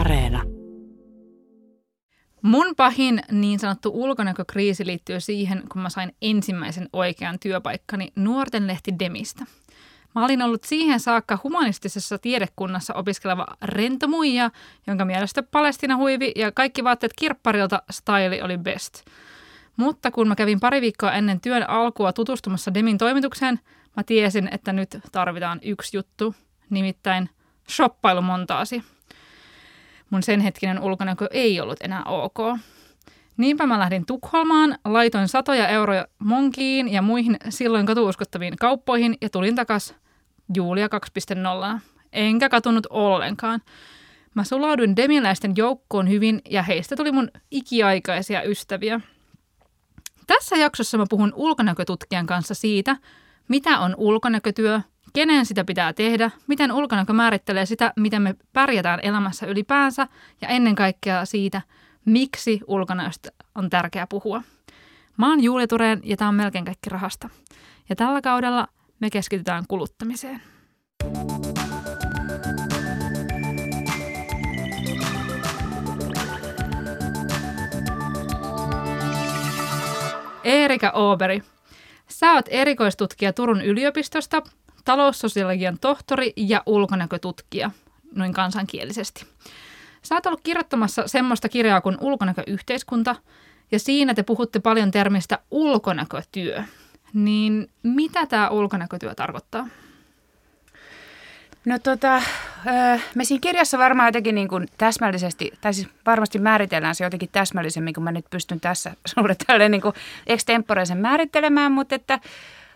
Areena. Mun pahin niin sanottu ulkonäkökriisi liittyy siihen, kun mä sain ensimmäisen oikean työpaikkani nuorten lehti Demistä. Mä olin ollut siihen saakka humanistisessa tiedekunnassa opiskeleva rento muija, jonka mielestä Palestina huivi ja kaikki vaatteet kirpparilta styli oli best. Mutta kun mä kävin pari viikkoa ennen työn alkua tutustumassa Demin toimitukseen, mä tiesin, että nyt tarvitaan yksi juttu, nimittäin shoppailumontaasi. Mun sen hetkinen ulkonäkö ei ollut enää ok. Niinpä mä lähdin Tukholmaan, laitoin 100 euroja Monkiin ja muihin silloin katuuskottaviin kauppoihin ja tulin takas Julia 2.0. Enkä katunut ollenkaan. Mä sulauduin demiläisten joukkoon hyvin ja heistä tuli mun ikiaikaisia ystäviä. Tässä jaksossa mä puhun ulkonäkötutkijan kanssa siitä, mitä on ulkonäkötyö, kenen sitä pitää tehdä, miten ulkonäkö määrittelee sitä, miten me pärjätään elämässä ylipäänsä ja ennen kaikkea siitä, miksi ulkonäöstä on tärkeää puhua. Mä oon Julia Thurén ja tää on Melkein kaikki rahasta. Ja tällä kaudella me keskitytään kuluttamiseen. Erika Åberg, sä oot erikoistutkija Turun yliopistosta, taloussosiologian tohtori ja ulkonäkötutkija, noin kansankielisesti. Sä oot ollut kirjoittamassa semmoista kirjaa kuin Ulkonäköyhteiskunta, ja siinä te puhutte paljon termistä ulkonäkötyö. Niin mitä tämä ulkonäkötyö tarkoittaa? No me siinä kirjassa varmaan jotenkin niin kuin täsmällisesti, tai siis varmasti määritellään se jotenkin täsmällisemmin, kun mä nyt pystyn tässä sulle tälleen niin kuin extemporeisen määrittelemään, mutta että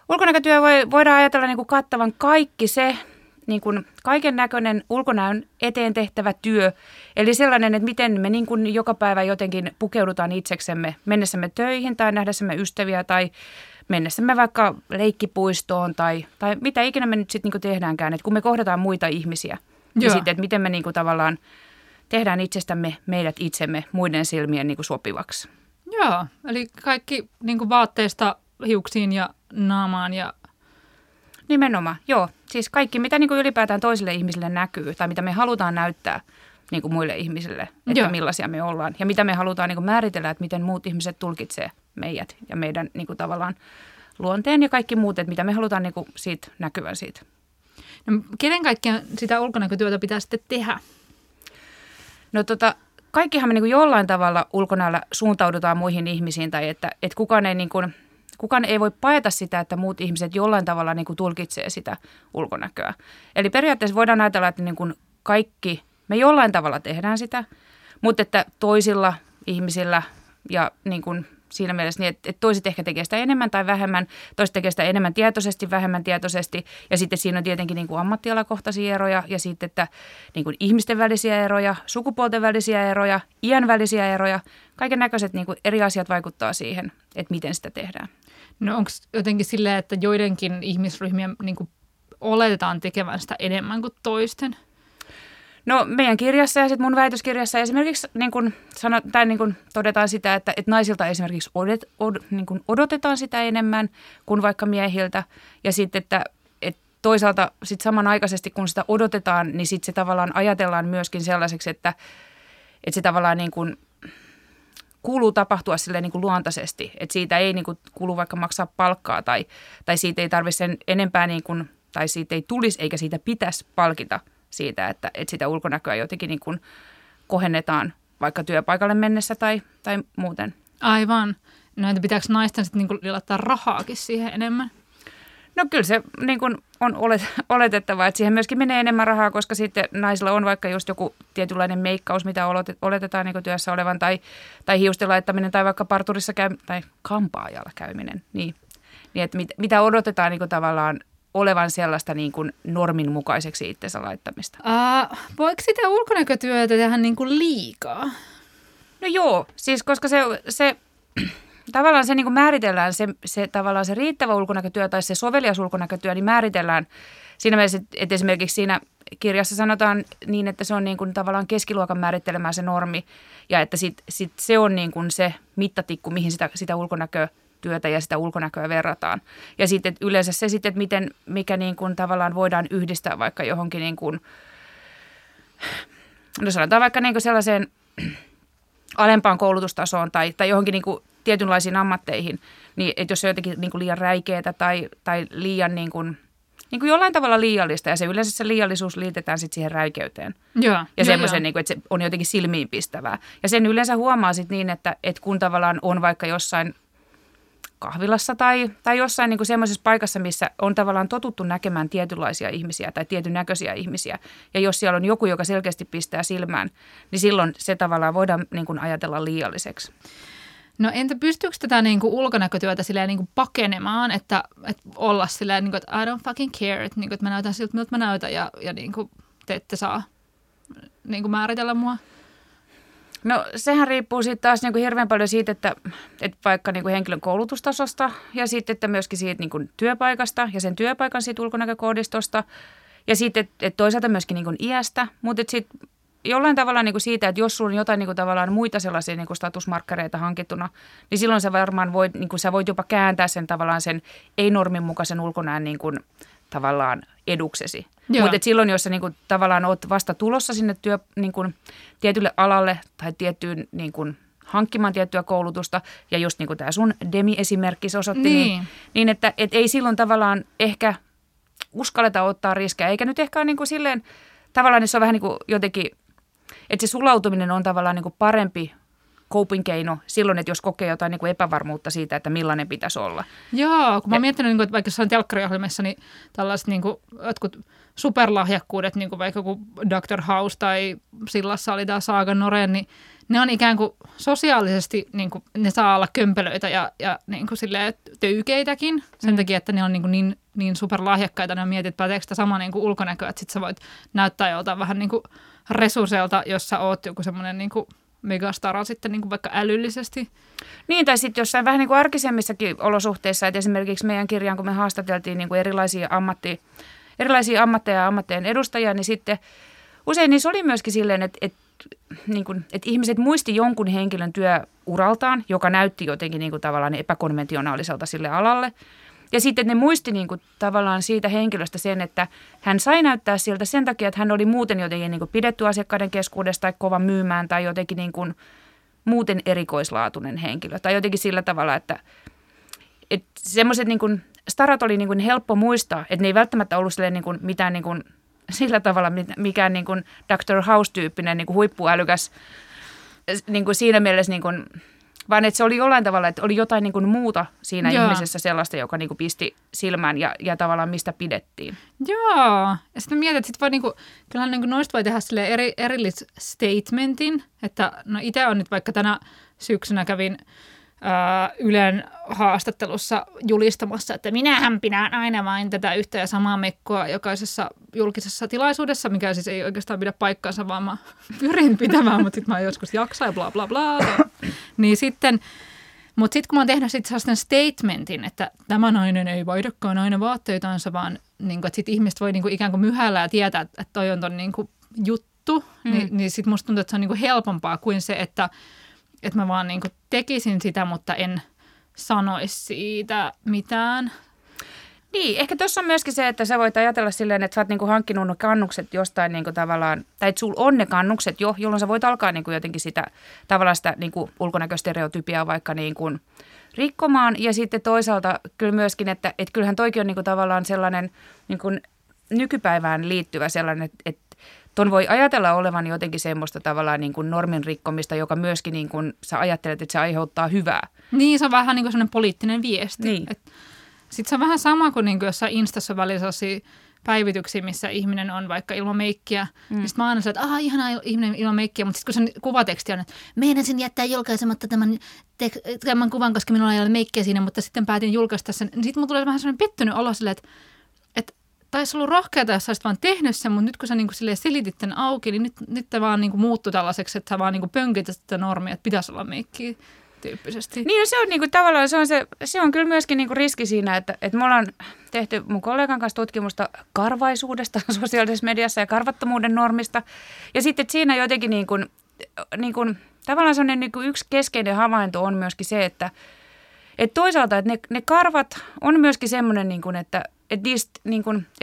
ulkonäkötyö voidaan ajatella niin kuin kattavan kaikki se, niin kuin kaiken näköinen ulkonäön eteen tehtävä työ, eli sellainen, että miten me niin kuin joka päivä jotenkin pukeudutaan itseksemme, mennessämme töihin tai nähdessämme ystäviä tai mennessämme vaikka leikkipuistoon tai mitä ikinä me nyt sitten niin kuin tehdäänkään, että kun me kohdataan muita ihmisiä, niin sitten, että miten me niin kuin tavallaan tehdään itsestämme meidät itsemme muiden silmien niin kuin sopivaksi. Joo, eli kaikki niin kuin vaatteista hiuksiin ja naamaan ja... Nimenomaan, joo. Siis kaikki, mitä niin kuin ylipäätään toisille ihmisille näkyy tai mitä me halutaan näyttää niin kuin muille ihmisille, että millaisia me ollaan. Ja mitä me halutaan niin kuin määritellä, että miten muut ihmiset tulkitsee meidät ja meidän niin kuin tavallaan luonteen ja kaikki muut, että mitä me halutaan niin kuin siitä näkyvän siitä. No, kenen kaikkea sitä ulkonäkötyötä pitää sitten tehdä? No kaikkihan me niin kuin jollain tavalla ulkonäöllä suuntaudutaan muihin ihmisiin tai että kukaan ei niin kuin... Kukaan ei voi paeta sitä, että muut ihmiset jollain tavalla niin kuin tulkitsee sitä ulkonäköä. Eli periaatteessa voidaan ajatella, että niin kuin kaikki, me jollain tavalla tehdään sitä, mutta että toisilla ihmisillä ja niin kuin siinä mielessä, niin että toiset ehkä tekee sitä enemmän tai vähemmän, toiset tekee sitä enemmän tietoisesti, vähemmän tietoisesti. Ja sitten siinä on tietenkin niin kuin ammattialakohtaisia eroja ja sitten että niin kuin ihmisten välisiä eroja, sukupuolten välisiä eroja, iän välisiä eroja. Kaiken näköiset niin kuin eri asiat vaikuttaa siihen, että miten sitä tehdään. No onko jotenkin silleen, että joidenkin ihmisryhmien niin kuin oletetaan tekevän sitä enemmän kuin toisten? No meidän kirjassa ja sitten mun väitöskirjassa esimerkiksi niin kun todetaan sitä, että naisilta esimerkiksi odotetaan sitä enemmän kuin vaikka miehiltä. Ja sitten, että toisaalta sit samanaikaisesti kun sitä odotetaan, niin sitten se tavallaan ajatellaan myöskin sellaiseksi, että se tavallaan niin kun kuuluu tapahtua silleen niin kuin luontaisesti. Että siitä ei niin kuin kuulu vaikka maksaa palkkaa tai siitä ei tarvitse sen enempää niin kuin, tai siitä ei tulisi eikä siitä pitäisi palkita siitä, että sitä ulkonäköä jotenkin niin kuin kohennetaan vaikka työpaikalle mennessä tai muuten. Aivan. No että pitääkö naisten sitten niin kuin laittaa rahaakin siihen enemmän? No kyllä se niin kuin on oletettavaa, että siihen myöskin menee enemmän rahaa, koska sitten naisilla on vaikka just joku tietynlainen meikkaus, mitä oletetaan niin kuin työssä olevan, tai hiusten laittaminen, tai vaikka parturissa tai kampaajalla käyminen. Niin että mitä odotetaan niin kuin tavallaan olevan sellaista niin kuin normin mukaiseksi itsensä laittamista. Voiko sitä ulkonäkötyötä tehdä niin kuin liikaa? No joo, siis koska se tavallaan se niin kuin määritellään, se tavallaan se riittävä ulkonäkötyö tai se sovelias ulkonäkötyö, niin määritellään siinä mielessä, että esimerkiksi siinä kirjassa sanotaan niin, että se on niin kuin tavallaan keskiluokan määrittelemään se normi ja että sit se on niin kuin se mittatikku, mihin sitä ulkonäkötyötä ja sitä ulkonäköä verrataan. Ja sitten yleensä se sitten, että mikä niin kuin tavallaan voidaan yhdistää vaikka johonkin niin kuin no sanotaan vaikka niin kuin sellaiseen alempaan koulutustasoon tai johonkin niin kuin tietynlaisiin ammatteihin, niin että jos se on jotenkin niin kuin liian räikeätä tai liian niin kuin jollain tavalla liiallista, ja se yleensä se liiallisuus liitetään sitten siihen räikeyteen. Joo, ja semmoisen, niin kuin, että se on jotenkin silmiinpistävää. Ja sen yleensä huomaa sitten niin, että kun tavallaan on vaikka jossain kahvilassa tai jossain niin kuin semmoisessa paikassa, missä on tavallaan totuttu näkemään tietynlaisia ihmisiä tai tietyn näköisiä ihmisiä. Ja jos siellä on joku, joka selkeästi pistää silmään, niin silloin se tavallaan voidaan niin kuin ajatella liialliseksi. No entä pystyykö tätä niin kuin ulkonäkötyötä silleen niin kuin pakenemaan, että olla silleen, niin kuin, että I don't fucking care, että, niin kuin, että mä näytän siltä, miltä mä näytän ja niin kuin, te ette saa niin kuin määritellä mua? No sehän riippuu siitä taas niin kuin hirveän paljon siitä, että vaikka niin kuin henkilön koulutustasosta ja sitten että myöskin siitä niin kuin työpaikasta ja sen työpaikan siitä ulkonäkökoodistosta ja sitten että toisaalta myöskin niin kuin iästä, mutta sitten jollain tavalla niin kuin siitä, että jos sulla on jotain niin kuin tavallaan muita sellaisia niin kuin statusmarkkereita hankittuna, niin silloin sä varmaan voit, niin kuin sä voit jopa kääntää sen tavallaan sen ei-normin mukaisen ulkonäön niin kuin tavallaan eduksesi. Mutta silloin, jos sä niin kuin tavallaan oot vasta tulossa sinne niin kuin tietylle alalle tai tiettyyn niin kuin hankkimaan tiettyä koulutusta, ja just niin kuin tämä sun Demi-esimerkki osoitti, niin että et ei silloin tavallaan ehkä uskalleta ottaa riskejä, eikä nyt ehkä niin kuin silleen, tavallaan niin se on vähän niin kuin jotenkin, että se sulautuminen on tavallaan niin kuin parempi coping-keino silloin, että jos kokee jotain niin kuin epävarmuutta siitä, että millainen pitäisi olla. Joo, kun mä oon miettinyt, niin kuin, että vaikka jossain telkkariohjelmassa, niin tällaiset niin kuin, jotkut superlahjakkuudet, niin kuin vaikka joku Doctor House tai Sillassa oli tämä Saaga Noren, niin ne on ikään kuin sosiaalisesti, niin kuin, ne saa olla kömpelöitä ja niin kuin silleen töykeitäkin sen takia, että ne on niin superlahjakkaita, ne on mietit, että päteekö sitä samaa niin kuin ulkonäköä, että sit sä voit näyttää joltain vähän niin kuin resursseilta, jos sä oot joku semmoinen niin kuin megastara sitten niin kuin vaikka älyllisesti. Niin, tai sitten jossain vähän niin kuin arkisemmissa olosuhteissa, että esimerkiksi meidän kirjaan, kun me haastateltiin niin kuin erilaisia ammatteja ja ammatteen edustajia, niin sitten usein niissä oli myöskin silleen, että ihmiset muisti jonkun henkilön työuraltaan, joka näytti jotenkin niin kuin tavallaan epäkonventionaaliselta sille alalle. Ja sitten ne muisti niin kuin tavallaan siitä henkilöstä sen, että hän sai näyttää siltä sen takia, että hän oli muuten jotenkin niin kuin pidetty asiakkaiden keskuudessa tai kova myymään tai jotenkin niin kuin muuten erikoislaatuinen henkilö. Tai jotenkin sillä tavalla, että semmoiset niin kuin starat oli niin kuin helppo muistaa, että ne ei välttämättä ollut silleen niin kuin mitään niin kuin sillä tavalla mikään niin kuin Dr. House-tyyppinen niin kuin huippuälykäs niin kuin siinä mielessä niin kuin, vaan että se oli jollain tavalla, että oli jotain niin kuin muuta siinä ihmisessä sellaista, joka niin kuin pisti silmään ja tavallaan mistä pidettiin. Joo. Ja sitten mietit, että sit voi niin kuin, kyllähän niin kuin noista voi tehdä silleen erillis-statementin, että no itse on nyt vaikka tänä syksynä kävin Ylen haastattelussa julistamassa, että minähän pidän aina vain tätä yhtä ja samaa mekkoa jokaisessa julkisessa tilaisuudessa, mikä siis ei oikeastaan pidä paikkaansa, vaan mä pyrin pitämään, mutta sitten mä joskus jaksaa ja bla bla bla. Niin sitten, mutta sitten kun mä oon tehnyt sitten sellaisen statementin, että tämä nainen ei vaihdakaan aina vaatteitansa, vaan niin kun, että sitten ihmiset voi niin kun, ikään kuin myhällä ja tietää, että toi on ton niin kun, juttu, niin sitten musta tuntuu, että se on niin kun helpompaa kuin se, että mä vaan niin kuin tekisin sitä, mutta en sanoisi siitä mitään. Niin, ehkä tuossa on myöskin se, että sä voit ajatella silleen, että sä oot niin kuin hankkinut ne kannukset jostain niin kuin tavallaan, tai että sulla on ne kannukset jo, jolloin sä voit alkaa niin kuin jotenkin sitä tavallaan sitä niin kuin ulkonäköstereotypiaa vaikka niin kuin rikkomaan. Ja sitten toisaalta kyllä myöskin, että kyllähän toikin on niin kuin tavallaan sellainen niin kuin nykypäivään liittyvä sellainen, että ton voi ajatella olevan jotenkin semmoista tavallaan niin kuin normin rikkomista, joka myöskin niin kuin sä ajattelet, että se aiheuttaa hyvää. Niin, se on vähän niin kuin semmoinen poliittinen viesti. Niin. Sitten se on vähän sama kuin, niin kuin jossain Instassa välillä päivityksiä, missä ihminen on vaikka ilman meikkiä. Sitten mä aina sanon, että ihanaa ihminen ilman meikkiä, mutta sitten kun sen kuvateksti on, että meinasin jättää julkaisematta tämän kuvan, koska minulla ei ole meikkiä siinä, mutta sitten päätin julkaista sen. Sitten mulla tulee vähän semmoinen pettynyt olo silleen, että taisi ollut rohkeata, jos sä olisit vaan tehnyt sen, mutta nyt kun sä niin kuin selitit tämän auki, niin nyt tämä vaan niin kuin muuttui tällaiseksi, että sä vaan niin kuin pönkität sitä normia, että pitäisi olla meikkiä tyyppisesti. Niin, no se on niin kuin, tavallaan, se on kyllä myöskin niin kuin riski siinä, että me ollaan tehty mun kollegan kanssa tutkimusta karvaisuudesta sosiaalisessa mediassa ja karvattomuuden normista. Ja sitten siinä jotenkin niin kuin, tavallaan sellainen niin kuin yksi keskeinen havainto on myöskin se, että toisaalta että ne karvat on myöskin semmoinen, niin kuin, että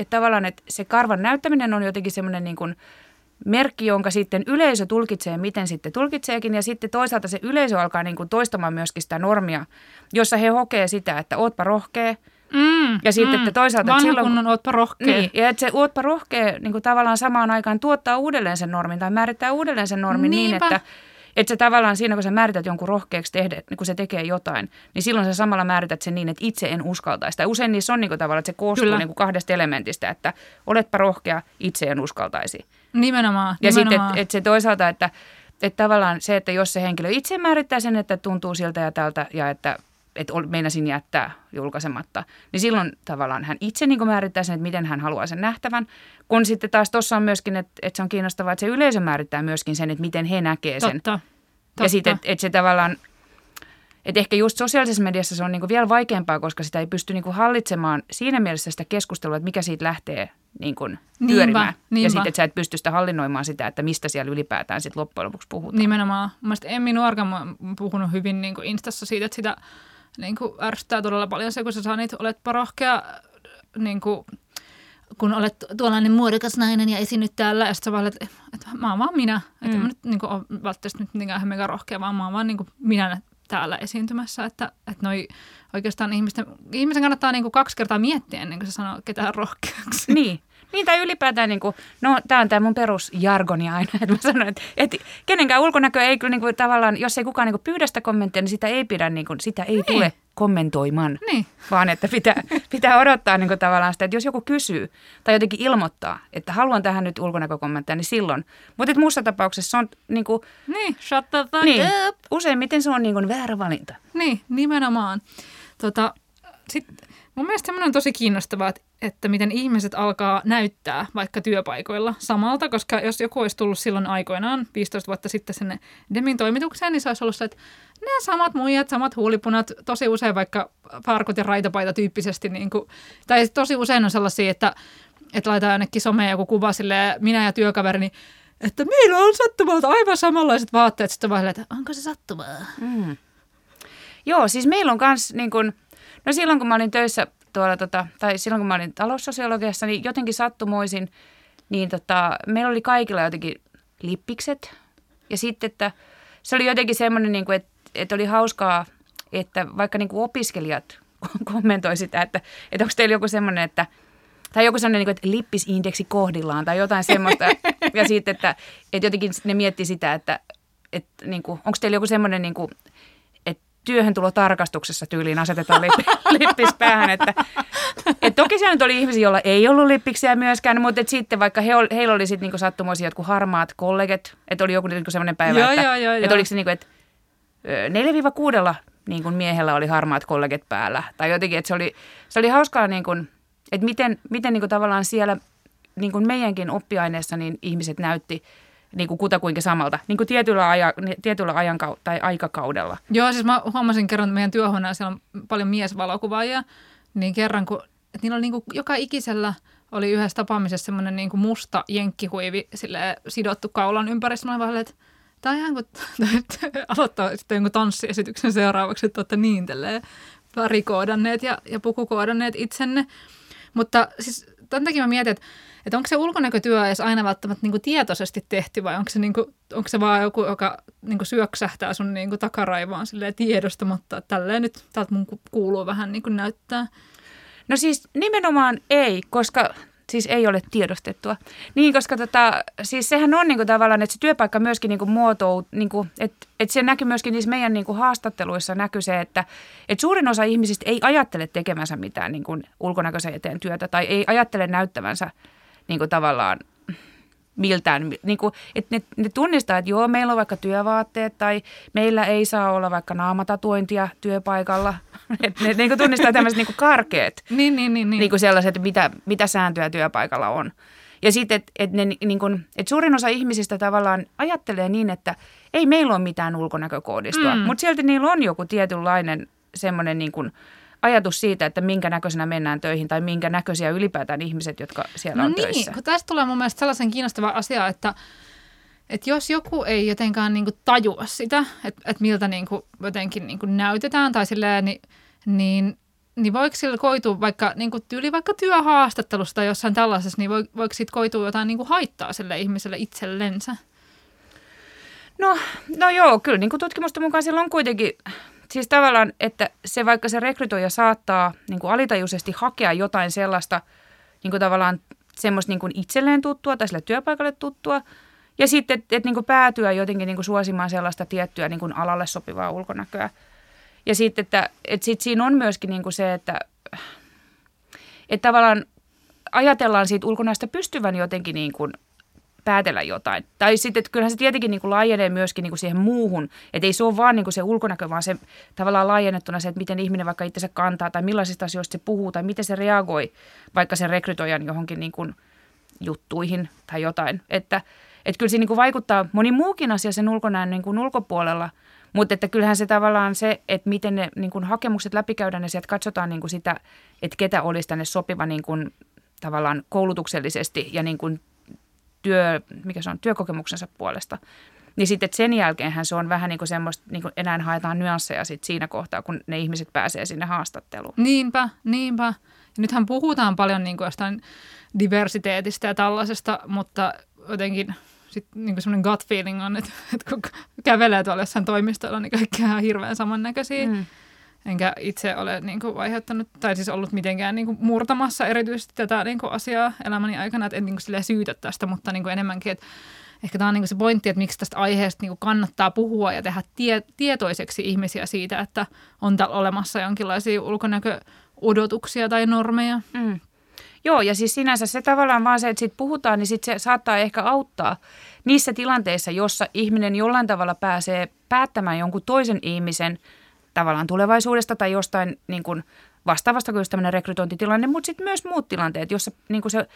tavallaan, että se karvan näyttäminen on jotenkin semmoinen niin kuin merkki, jonka sitten yleisö tulkitsee, miten sitten tulkitseekin. Ja sitten toisaalta se yleisö alkaa niin kuin toistamaan myöskin sitä normia, jossa he hokee sitä, että ootpa rohkea. Ja sitten että toisaalta... Vanha silloin, kunnon ootpa rohkea. Niin, ja että se ootpa rohkea niin kuin tavallaan samaan aikaan tuottaa uudelleen sen normin tai määrittää uudelleen sen normin. Niinpä. Niin, että sä tavallaan siinä, kun sä määrität jonkun rohkeaksi tehdä, niin kun se tekee jotain, niin silloin sä samalla määrität sen niin, että itse en uskaltaisi. Tai usein niissä on niin kuin tavallaan, että se koostuu niin kuin kahdesta elementistä, että oletpa rohkea, itse en uskaltaisi. Nimenomaan. Ja sitten, että se toisaalta, että tavallaan se, että jos se henkilö itse määrittää sen, että tuntuu siltä ja tältä ja että meinasin jättää julkaisematta, niin silloin tavallaan hän itse niin kuin määrittää sen, että miten hän haluaa sen nähtävän. Kun sitten taas tuossa on myöskin, että se on kiinnostavaa, että se yleisö määrittää myöskin sen, että miten he näkee sen. Totta. Ja sitten, että se tavallaan, että ehkä just sosiaalisessa mediassa se on niin kuin vielä vaikeampaa, koska sitä ei pysty niin kuin hallitsemaan siinä mielessä sitä keskustelua, että mikä siitä lähtee niin kuin pyörimään. Niinpä. Ja sitten, että sä et pysty sitä hallinnoimaan sitä, että mistä siellä ylipäätään sitten loppujen lopuksi puhutaan. Nimenomaan. Mielestäni Emmi Nuorgan on puhunut hyvin niin kuin Instassa siitä, että sitä... Niin kuin ärsyttää todella paljon se, kun sä saa niitä, oletpa rohkea, niin kuin, kun olet tuollainen muodikas nainen ja esinyt täällä. Ja sitten sä vaan olet, että mä oon vaan minä. Että mä nyt niin kuin, on välttämättä nyt mitenkään ihan mega rohkea, vaan mä oon vaan niin kuin minä täällä esiintymässä. Että noi oikeastaan ihmisen kannattaa niin kuin 2 kertaa miettiä ennen kuin se sanoo ketään rohkeaksi. Niin. Niin tai ylipäätään, niin kuin, no tämä on tämä mun perusjargoni aina, että mä sanon, että kenenkään ulkonäköä ei kyllä niin kuin, tavallaan, jos ei kukaan niin kuin, pyydä sitä kommenttia, niin sitä ei pidä, niin kuin, sitä ei tule kommentoimaan, vaan että pitää odottaa niin kuin, tavallaan sitä, että jos joku kysyy tai jotenkin ilmoittaa, että haluan tähän nyt ulkonäkökommenttia, niin silloin. Mutta muussa tapauksessa se on niin kuin... Niin, shut the fuck up. Useimmiten se on niin kuin, väärä valinta. Niin, nimenomaan. Sitten... Mun mielestä semmoinen on tosi kiinnostavaa, että miten ihmiset alkaa näyttää vaikka työpaikoilla samalta, koska jos joku olisi tullut silloin aikoinaan 15 vuotta sitten sinne Demin toimitukseen, niin se olisi ollut se, että nämä samat muijat, samat huulipunat, tosi usein vaikka farkut ja raitapaita tyyppisesti, niin kuin, tai tosi usein on sellaisia, että laitetaan ainakin someen joku kuva silleen, minä ja työkaverini, että meillä on sattumalta aivan samanlaiset vaatteet, sitten vaan silleen, että onko se sattumaa? Joo, siis meillä on kans niin kuin... No silloin, kun mä olin töissä tuolla, tai silloin, kun mä olin taloussosiologiassa, niin jotenkin sattumoisin, niin meillä oli kaikilla jotenkin lippikset. Ja sitten, että se oli jotenkin semmoinen, niin kuin, että oli hauskaa, että vaikka niin kuin opiskelijat kommentoi sitä, että onko teillä joku semmoinen, että... Tai joku sellainen, että lippisindeksi kohdillaan tai jotain semmoista. Ja sitten, että jotenkin ne miettii sitä, että niin kuin, onko teillä joku semmoinen... Niin kuin, työhöntulotarkastuksessa tyyliin asetetaan lippis päähän, että toki siellä nyt oli ihmisiä, joilla ei ollut lippiksiä myöskään, mutta sitten vaikka heillä oli sitten niinku sattumoisia jotkut harmaat kolleget, että oli joku niinku semmoinen päivä, että oliko se niinku, että 4-6 niinku miehellä oli harmaat kolleget päällä, tai jotenkin, että se oli hauskaa niinku, että miten niinku tavallaan siellä niinku meidänkin oppiaineessa niin ihmiset näytti, niin kuin kutakuinkin samalta, niin kuin tietyllä ajan tai aikakaudella. Joo, siis mä huomasin kerran, että meidän työhuoneella siellä on paljon miesvalokuvaajia, niin kerran kun, että niillä oli niin kuin, joka ikisellä oli yhdessä tapaamisessa semmoinen niin kuin musta jenkkihuivi silleen sidottu kaulan ympäri, mä olin vaan, että tää on ihan kuin aloittaa sitten jonkun tanssiesityksen seuraavaksi, että olette niin tälleen värikoodanneet ja pukukoodanneet itsenne, mutta siis tämän takia mä mietin, että onko se ulkonäkötyö edes aina välttämättä niinku tietoisesti tehty vai onko se vaan joku, joka niinku syöksähtää sun niinku takaraivaan silleen tiedostamatta, että tälleen nyt täältä mun kuuluu vähän niinku näyttää? No siis nimenomaan ei, koska siis ei ole tiedostettua. Niin, koska siis sehän on niinku tavallaan, että se työpaikka myöskin niinku muotoutuu, niinku, että se näkyy myöskin niissä meidän niinku haastatteluissa näkyy se, että suurin osa ihmisistä ei ajattele tekemänsä mitään niinku ulkonäköisen eteen työtä tai ei ajattele näyttävänsä niin kuin tavallaan miltään, niin kuin, että ne tunnistaa, että joo, meillä on vaikka työvaatteet tai meillä ei saa olla vaikka naamatatuointia työpaikalla. Että ne niin kuin tunnistaa tämmöiset niin kuin karkeat, niin kuin sellaiset, mitä sääntöjä työpaikalla on. Ja sitten, että suurin osa ihmisistä tavallaan ajattelee niin, että ei meillä ole mitään ulkonäkökoodistoa, mutta sieltä niillä on joku tietynlainen semmoinen niin kuin ajatus siitä, että minkä näköisenä mennään töihin tai minkä näköisiä ylipäätään ihmiset, jotka siellä on töissä. Kun tästä tulee mun mielestä sellaisen kiinnostava asia, että jos joku ei jotenkaan niinku tajua sitä, että miltä niinku jotenkin niinku näytetään tai silleen, niin niin voiko sillä koitua vaikka niin kuin tyyli vaikka työhaastattelusta tai jossain tällaisessa, niin voiko siitä koitua jotain niin kuin haittaa sille ihmiselle itsellensä? No joo, kyllä niin kuin tutkimusten mukaan sillä on kuitenkin, siis tavallaan, että se vaikka se rekrytoija saattaa niin kuin alitajuisesti hakea jotain sellaista, niin kuin tavallaan semmoista niin kuin itselleen tuttua tai sille työpaikalle tuttua, ja sitten, että niin kuin päätyä jotenkin niin kuin suosimaan sellaista tiettyä niin kuin alalle sopivaa ulkonäköä. Ja sitten, että sit siinä on myöskin niin kuin se, että tavallaan ajatellaan siitä ulkonäöstä pystyvän jotenkin niin kuin päätellä jotain. Tai sitten, että kyllähän se tietenkin niin kuin laajenee myöskin niin kuin siihen muuhun. Että ei se ole vaan niin kuin se ulkonäkö, vaan se tavallaan laajennettuna se, että miten ihminen vaikka itsensä kantaa tai millaisista asioista se puhuu tai miten se reagoi vaikka sen rekrytoijan johonkin niin kuin juttuihin tai jotain. Että kyllä se niin kuin vaikuttaa moni muukin asia sen ulkonäön niin kuin ulkopuolella. Mutta että kyllähän se tavallaan se, että miten ne niin kun hakemukset läpikäydään ja sieltä katsotaan niin kun sitä, että ketä olisi tänne sopiva niin kun, tavallaan koulutuksellisesti ja niin kun työkokemuksensa puolesta. Niin sitten sen jälkeenhän se on vähän niin kuin semmoista, niin kuin enää haetaan nyansseja sit siinä kohtaa, kun ne ihmiset pääsee sinne haastatteluun. Niinpä. Ja nythän puhutaan paljon niin kuin jostain diversiteetistä ja tällaisesta, mutta jotenkin... Sitten niin semmoinen gut feeling on, että kun kävelee tuolla jossain toimistolla, niin kaikki on hirveän samannäköisiä. Mm. Enkä itse ole niin kuin aiheuttanut, tai siis ollut mitenkään niin kuin murtamassa erityisesti tätä niin kuin asiaa elämäni aikana. Että en niin kuin silleen syytä tästä, mutta niin kuin enemmänkin, että ehkä tämä on niin kuin se pointti, että miksi tästä aiheesta niin kuin kannattaa puhua ja tehdä tietoiseksi ihmisiä siitä, että on täällä olemassa jonkinlaisia ulkonäköodotuksia tai normeja. Mm. Joo, ja siis sinänsä se tavallaan vaan se, että siitä puhutaan, niin sitten se saattaa ehkä auttaa niissä tilanteissa, jossa ihminen jollain tavalla pääsee päättämään jonkun toisen ihmisen tavallaan tulevaisuudesta tai jostain niin kuin vastaavasta kuin tämmöinen rekrytointitilanne, mutta sitten myös muut tilanteet, jossa niin kuin se,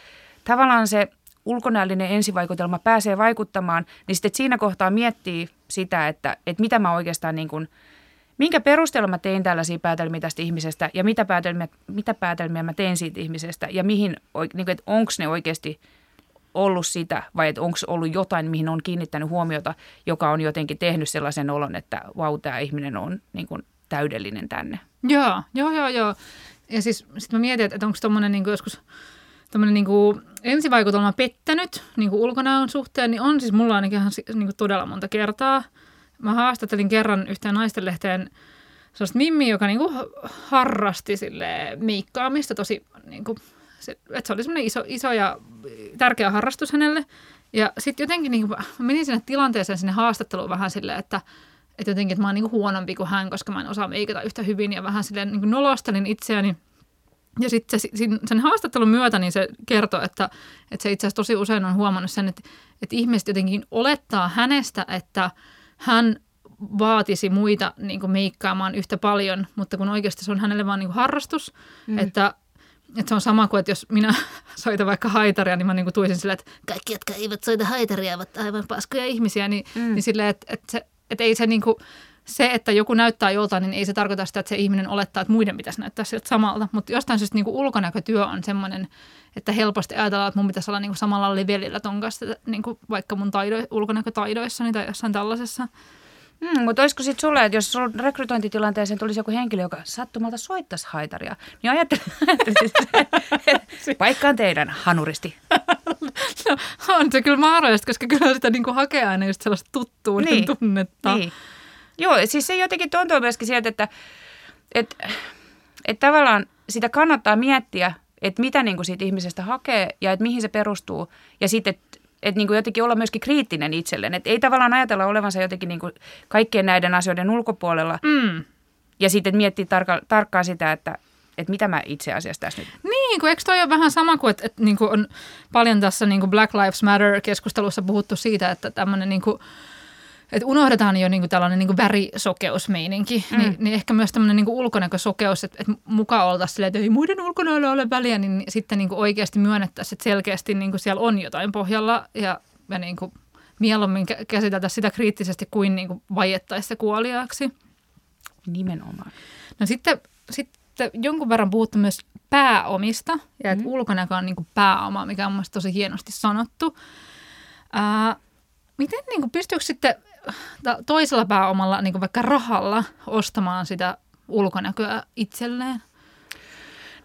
tavallaan se ulkonäöllinen ensivaikutelma pääsee vaikuttamaan, niin sitten siinä kohtaa miettii sitä, että mitä mä oikeastaan niin kuin, minkä perusteella mä tein tällaisia päätelmiä tästä ihmisestä ja mitä päätelmiä mä tein siitä ihmisestä ja mihin, että onko ne oikeasti ollut sitä vai että onko ollut jotain, mihin on kiinnittänyt huomiota, joka on jotenkin tehnyt sellaisen olon, että vau, tämä ihminen on niin kuin täydellinen tänne. Joo. Ja siis sit mä mietin, että onko tommonen niin kuin joskus... Tämmöinen niin kuin ensivaikutelma pettänyt niin kuin ulkonäön suhteen, niin on siis mulla ainakin ihan niin kuin todella monta kertaa. Mä haastattelin kerran yhteen naistenlehteen sellaista mimmiä, joka niin kuin harrasti sille meikkaamista tosi, niin kuin, että se oli semmoinen iso ja tärkeä harrastus hänelle. Ja sitten jotenkin niin kuin, mä menin sinne tilanteeseen sinne haastatteluun vähän silleen, että jotenkin että mä oon niin kuin huonompi kuin hän, koska mä en osaa meikata yhtä hyvin ja vähän silleen niin kuin nolostelin itseäni. Ja sitten sen haastattelun myötä niin se kertoi, että se itse asiassa tosi usein on huomannut sen, että ihmiset jotenkin olettaa hänestä, että hän vaatisi muita niin kuin meikkaamaan yhtä paljon, mutta kun oikeasti se on hänelle vaan niin kuin harrastus, että se on sama kuin, että jos minä soitan vaikka haitaria, niin mä niin kuin tuisin silleen, että kaikki, jotka eivät soita haitaria, ovat aivan paskoja ihmisiä, niin silleen, että ei se niin kuin... Se, että joku näyttää joltain, niin ei se tarkoita sitä, että se ihminen olettaa, että muiden pitäisi näyttää siltä samalta. Mutta jostain syystä niin kuin ulkonäkötyö on semmoinen, että helposti ajatellaan, että mun pitäisi olla niin kuin samalla levelillä ton kanssa, niin kuin vaikka mun ulkonäkötaidoissani tai jossain tällaisessa. Mutta olisiko sitten sulle, että jos sun rekrytointitilanteeseen tulisi joku henkilö, joka sattumalta soittaisi haitaria, niin ajattelin, paikka on teidän, hanuristi. No, on se kyllä mahdollista, koska kyllä sitä niin kuin hakee aina just sellaista tuttuuden tunnetta. Niin. Joo, siis se jotenkin tuntuu myöskin sieltä, että tavallaan sitä kannattaa miettiä, että mitä niin kuin siitä ihmisestä hakee ja että mihin se perustuu. Ja sitten, että niin kuin jotenkin olla myöskin kriittinen itselleen. Että ei tavallaan ajatella olevansa jotenkin niin kuin kaikkien näiden asioiden ulkopuolella. Mm. Ja sitten miettiä tarkkaan sitä, että mitä mä itse asiassa tässä nyt... Niin, kun eikö toi ole vähän sama kuin, että niin kuin on paljon tässä niin kuin Black Lives Matter-keskustelussa puhuttu siitä, että tämmöinen... Niin kuin että unohdetaan jo niinku tällainen niinku värisokeusmeininki, niin ehkä myös tämmöinen niinku ulkonäkösokeus, että mukaan oltaisiin silleen, että ei muiden ulkonäöllä ole väliä, niin sitten niinku oikeasti myönnettäisiin, että selkeästi niinku siellä on jotain pohjalla ja niinku mieluummin käsiteltäisiin sitä kriittisesti kuin niinku vaiettaisiin se kuoliaaksi. Nimenomaan. No sitten jonkun verran puhuttu myös pääomista ja että ulkonäkö on niinku pääoma, mikä on mielestäni tosi hienosti sanottu. Miten niinku pystyykö sitten... toisella pääomalla, niin kuin vaikka rahalla, ostamaan sitä ulkonäköä itselleen?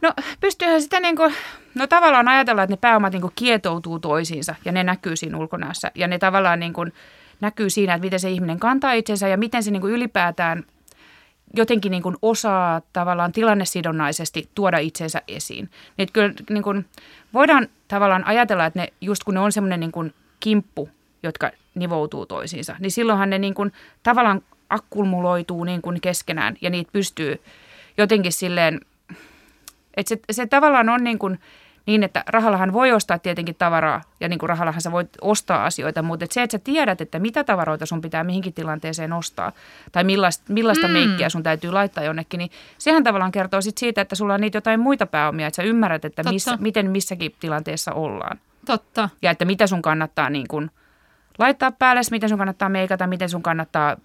No pystyyhän sitä niin kuin, no tavallaan ajatella, että ne pääomat niin kuin kietoutuu toisiinsa ja ne näkyy siinä ulkonäössä ja ne tavallaan niin kuin näkyy siinä, että miten se ihminen kantaa itsensä ja miten se niin kuin ylipäätään jotenkin niin kuin osaa tavallaan tilannesidonnaisesti tuoda itsensä esiin. Niin, kyllä niin kuin voidaan tavallaan ajatella, että ne, just kun ne on semmoinen niin kuin kimppu, jotka nivoutuu toisiinsa, niin silloinhan ne niin kuin tavallaan akkumuloituu niin kuin keskenään ja niitä pystyy jotenkin silleen, että se tavallaan on niin kuin niin, että rahallahan voi ostaa tietenkin tavaraa ja niin kuin rahallahan sä voit ostaa asioita, mutta se, että sä tiedät, että mitä tavaroita sun pitää mihinkin tilanteeseen ostaa tai millaista meikkiä sun täytyy laittaa jonnekin, niin sehän tavallaan kertoo sit siitä, että sulla on niitä jotain muita pääomia, että sä ymmärrät, että miten missäkin tilanteessa ollaan. Totta. Ja että mitä sun kannattaa niin kuin laittaa päälle, miten sun kannattaa meikata, miten sun kannattaa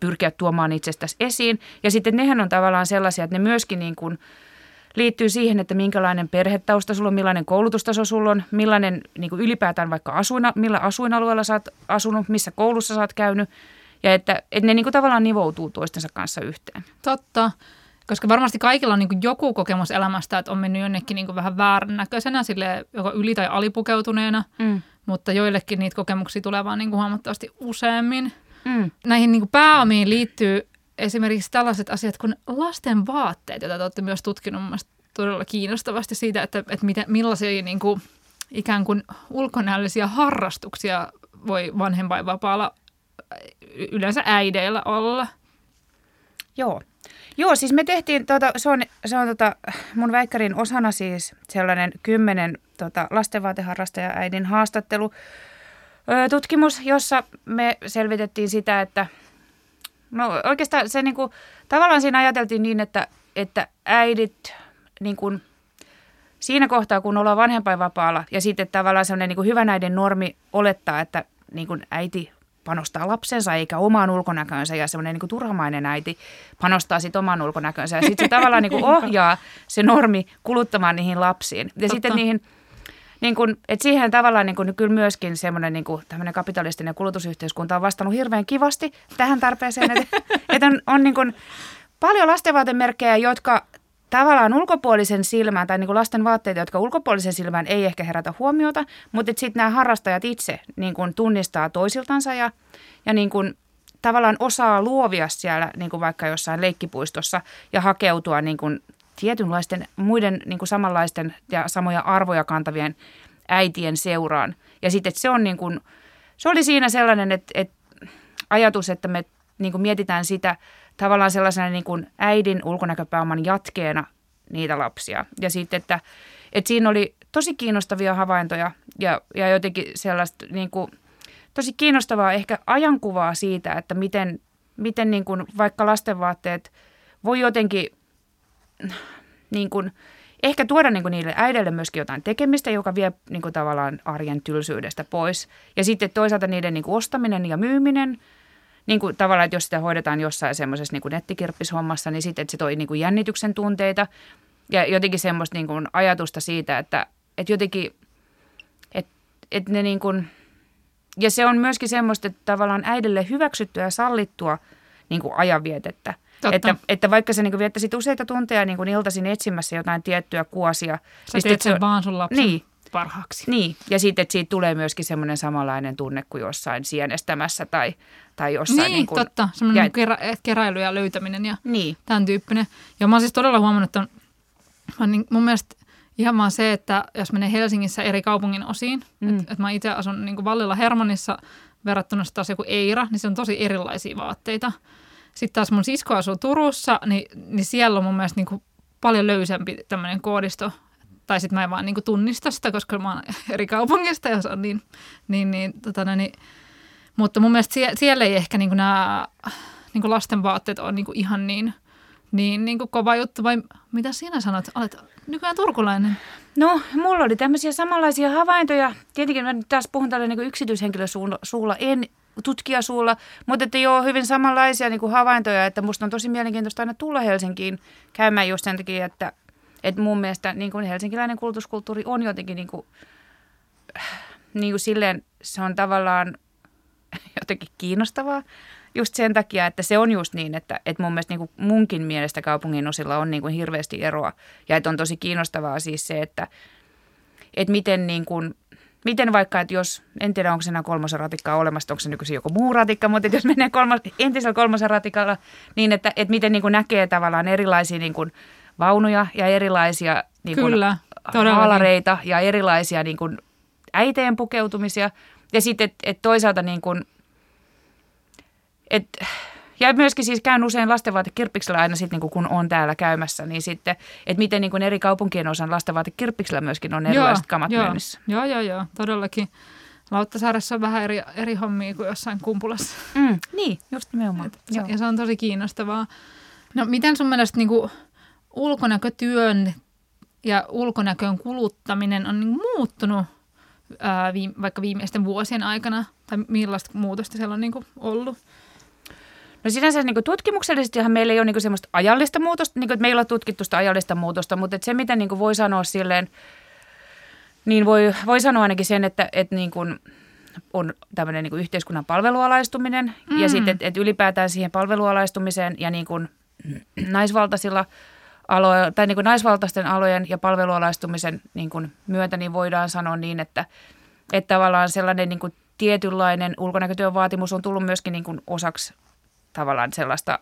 pyrkiä tuomaan itsestäsi esiin. Ja sitten nehän on tavallaan sellaisia, että ne myöskin niin kuin liittyy siihen, että minkälainen perhetausta sulla on, millainen koulutustaso sulla on, millainen niin kuin ylipäätään vaikka millä asuinalueella sä oot asunut, missä koulussa sä oot käynyt. Ja että ne niin kuin tavallaan nivoutuu toistensa kanssa yhteen. Totta, koska varmasti kaikilla on niin kuin joku kokemus elämästä, että on mennyt jonnekin niin kuin vähän väärän näköisenä, silleen joko yli- tai alipukeutuneena, mutta joillekin niitä kokemuksia tulee vaan niin kuin huomattavasti useammin. Näihin niin kuin pääomiin liittyy esimerkiksi tällaiset asiat kuin lasten vaatteet, joita te olette myös tutkinut todella kiinnostavasti siitä, että millaisia niin kuin, ikään kuin ulkonäöllisiä harrastuksia voi vanhempainvapaalla yleensä äideillä olla. Joo, siis me tehtiin, se on mun väikkärin osana siis sellainen 10 lastenvaateharrastajaäidin haastattelu tutkimus, jossa me selvitettiin sitä, että no oikeastaan se niin kuin, tavallaan siinä ajateltiin niin, että äidit niin kuin, siinä kohtaa, kun ollaan vanhempainvapaalla ja sitten tavallaan sellainen niin kuin hyvän äidin normi olettaa, että niin kuin äiti panostaa lapsensa eikä omaan ulkonäköönsä ja semmoinen niin kuin turhamainen äiti panostaa sitten omaan ulkonäköönsä ja sitten se tavallaan niin kuin ohjaa se normi kuluttamaan niihin lapsiin. Ja Totta. Sitten niihin, niin kuin, että siihen tavallaan niin kuin, kyllä myöskin semmoinen niin kuin, tämmöinen kapitalistinen kulutusyhteiskunta on vastannut hirveän kivasti tähän tarpeeseen, että on niin kuin, paljon lastenvaatemerkkejä, jotka tavallaan ulkopuolisen silmään tai niin kuin lasten vaatteita, jotka ulkopuolisen silmään ei ehkä herätä huomiota, mutta sitten nämä harrastajat itse niin kuin, tunnistaa toisiltansa ja niin kuin, tavallaan osaa luovia siellä niin kuin vaikka jossain leikkipuistossa ja hakeutua niin kuin, tietynlaisten muiden niin kuin samanlaisten ja samoja arvoja kantavien äitien seuraan. Ja sitten se on niin kuin, se oli siinä sellainen että ajatus, että me niin kuin mietitään sitä tavallaan sellaisena niin kuin äidin ulkonäköpääoman jatkeena niitä lapsia. Ja sitten, että siinä oli tosi kiinnostavia havaintoja ja jotenkin sellaista niin kuin, tosi kiinnostavaa ehkä ajankuvaa siitä, että miten niin kuin vaikka lastenvaatteet voi jotenkin niin kuin, ehkä tuoda niin kuin niille äideille myöskin jotain tekemistä, joka vie niin kuin, tavallaan arjen tylsyydestä pois. Ja sitten toisaalta niiden niin kuin, ostaminen ja myyminen, niin kuin, tavallaan, että jos sitä hoidetaan jossain semmoisessa niin kuin nettikirppishommassa, niin sitten se toi niin kuin, jännityksen tunteita ja jotenkin semmoista niin kuin, ajatusta siitä, että jotenkin, että ne niin kuin, ja se on myöskin semmoista, että tavallaan äidille hyväksyttyä ja sallittua niin kuin, ajanvietettä. Että vaikka sä niinku viettäisit useita tunteja niinku iltaisin etsimässä jotain tiettyä kuosia. Sä teet sen vaan sun lapsen parhaaksi. Niin, ja sitten että siitä tulee myöskin semmoinen samanlainen tunne kuin jossain sienestämässä tai jossain. Niin, niinku, totta. Semmoinen keräily ja löytäminen ja tämän tyyppinen. Ja mä oon siis todella huomannut, että mun mielestä ihan vaan se, että jos menee Helsingissä eri kaupungin osiin, että mä itse asun niinku Vallilla Hermannissa verrattuna taas joku Eira, niin se on tosi erilaisia vaatteita. Sitten taas mun sisko asuu Turussa, niin siellä on mun mielestä niin kuin paljon löysempi tämmöinen koodisto. Tai sitten mä en vaan niin kuin tunnista sitä, koska mä oon eri kaupungista, jos on niin. Mutta mun mielestä siellä ei ehkä niin kuin nämä niin kuin lasten vaatteet ole niin kuin ihan niin kuin kova juttu. Vai mitä sinä sanot? Olet nykyään turkulainen. No, mulla oli tämmöisiä samanlaisia havaintoja. Tietenkin mä nyt taas puhun tällä niin kuin yksityishenkilösuulla, en tutkijasuulla, mutta että joo, hyvin samanlaisia niin kuin havaintoja, että musta on tosi mielenkiintoista aina tulla Helsinkiin käymään just sen takia, että mun mielestä niin kuin helsinkiläinen kulutuskulttuuri on jotenkin niin kuin silleen, se on tavallaan jotenkin kiinnostavaa. Just sen takia, että se on just niin, että mun mielestä niin kuin munkin mielestä kaupungin osilla on niin kuin hirveästi eroa. Ja että on tosi kiinnostavaa siis se, että miten, niin kuin, miten vaikka, että jos, en tiedä onko se enää kolmosen ratikkaa olemassa, onko se nykyisin joku muu ratikka, mutta jos menee entisellä kolmosen ratikalla, niin että miten niin kuin näkee tavallaan erilaisia niin kuin vaunuja ja erilaisia niin kuin haalareita ja erilaisia niin kuin äiteen pukeutumisia. Ja sitten, että toisaalta niin kuin... ja myöskin siis käyn usein lastenvaatekirppiksellä aina sitten, niin kun on täällä käymässä, niin sitten, että miten niin eri kaupunkien osan lastenvaatekirppiksellä myöskin on erilaiset kamat myynnissä. Joo, todellakin. Lauttasaaressa on vähän eri hommia kuin jossain Kumpulassa. Niin, just nimenomaan. Ja se on tosi kiinnostavaa. No miten sun mielestä niin kuin ulkonäkötyön ja ulkonäkön kuluttaminen on niin muuttunut vaikka viimeisten vuosien aikana? Tai millaista muutosta siellä on niin kuin ollut? No sinänsä niin tutkimuksellisestihan meillä ei ole niin semmoista ajallista muutosta, niin kuin, että meillä on tutkittu sitä ajallista muutosta, mutta se mitä niin voi sanoa silleen, niin voi sanoa ainakin sen, että niin kuin on tämmöinen niin yhteiskunnan palvelualaistuminen ja sitten, että ylipäätään siihen palvelualaistumiseen ja niin kuin naisvaltaisilla aloilla, tai niin kuin naisvaltaisten alojen ja palvelualaistumisen niin kuin myötä niin voidaan sanoa niin, että tavallaan sellainen niin kuin tietynlainen ulkonäkötyön vaatimus on tullut myöskin niin kuin osaksi tavallaan sellaista,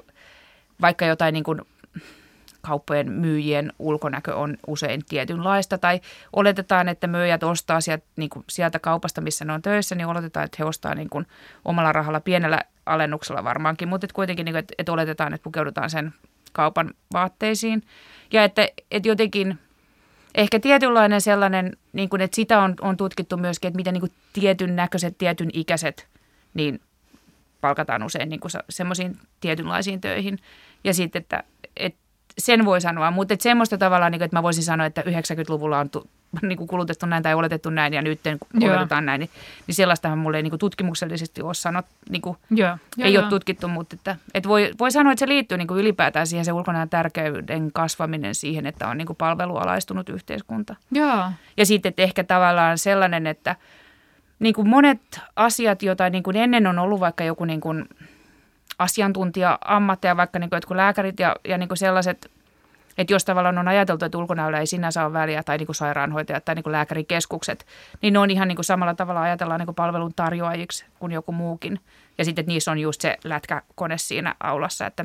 vaikka jotain niin kuin kauppojen myyjien ulkonäkö on usein tietynlaista tai oletetaan, että myyjät ostaa sieltä kaupasta, missä ne on töissä, niin oletetaan, että he ostaa niin kuin omalla rahalla pienellä alennuksella varmaankin, mutta kuitenkin niin kuin, että oletetaan, että pukeudutaan sen kaupan vaatteisiin ja että jotenkin... Ehkä tietynlainen sellainen, niin kuin, että sitä on tutkittu myöskin, että miten niin kuin tietyn näköiset, tietyn ikäiset, niin palkataan usein niin kuin semmoisiin tietynlaisiin töihin. Ja sitten, että sen voi sanoa, mutta että semmoista tavallaan, niin kuin, että mä voisin sanoa, että 90-luvulla on niin kuin kulutettu näin tai oletettu näin ja nyt oletetaan näin, niin sellaistahan mulle ei niin kuin tutkimuksellisesti ole sanottu, niin kuin, ei ole tutkittu, mutta että voi sanoa, että se liittyy niin kuin ylipäätään siihen se ulkonäön tärkeyden kasvaminen siihen, että on niin kuin palvelualaistunut yhteiskunta. Joo. Ja sitten ehkä tavallaan sellainen, että niin kuin monet asiat, joita niin kuin ennen on ollut vaikka joku niin kuin asiantuntija-ammatteja, vaikka niin kuin jotkut lääkärit ja niin kuin sellaiset, että jos tavallaan on ajateltu, että ulkonäöllä ei sinänsä ole väliä, tai niin kuin sairaanhoitajat tai niin kuin lääkärikeskukset, niin ne on ihan niin kuin samalla tavalla ajatellaan niin kuin palvelun tarjoajiksi kuin joku muukin. Ja sitten niissä on just se lätkäkone siinä aulassa, että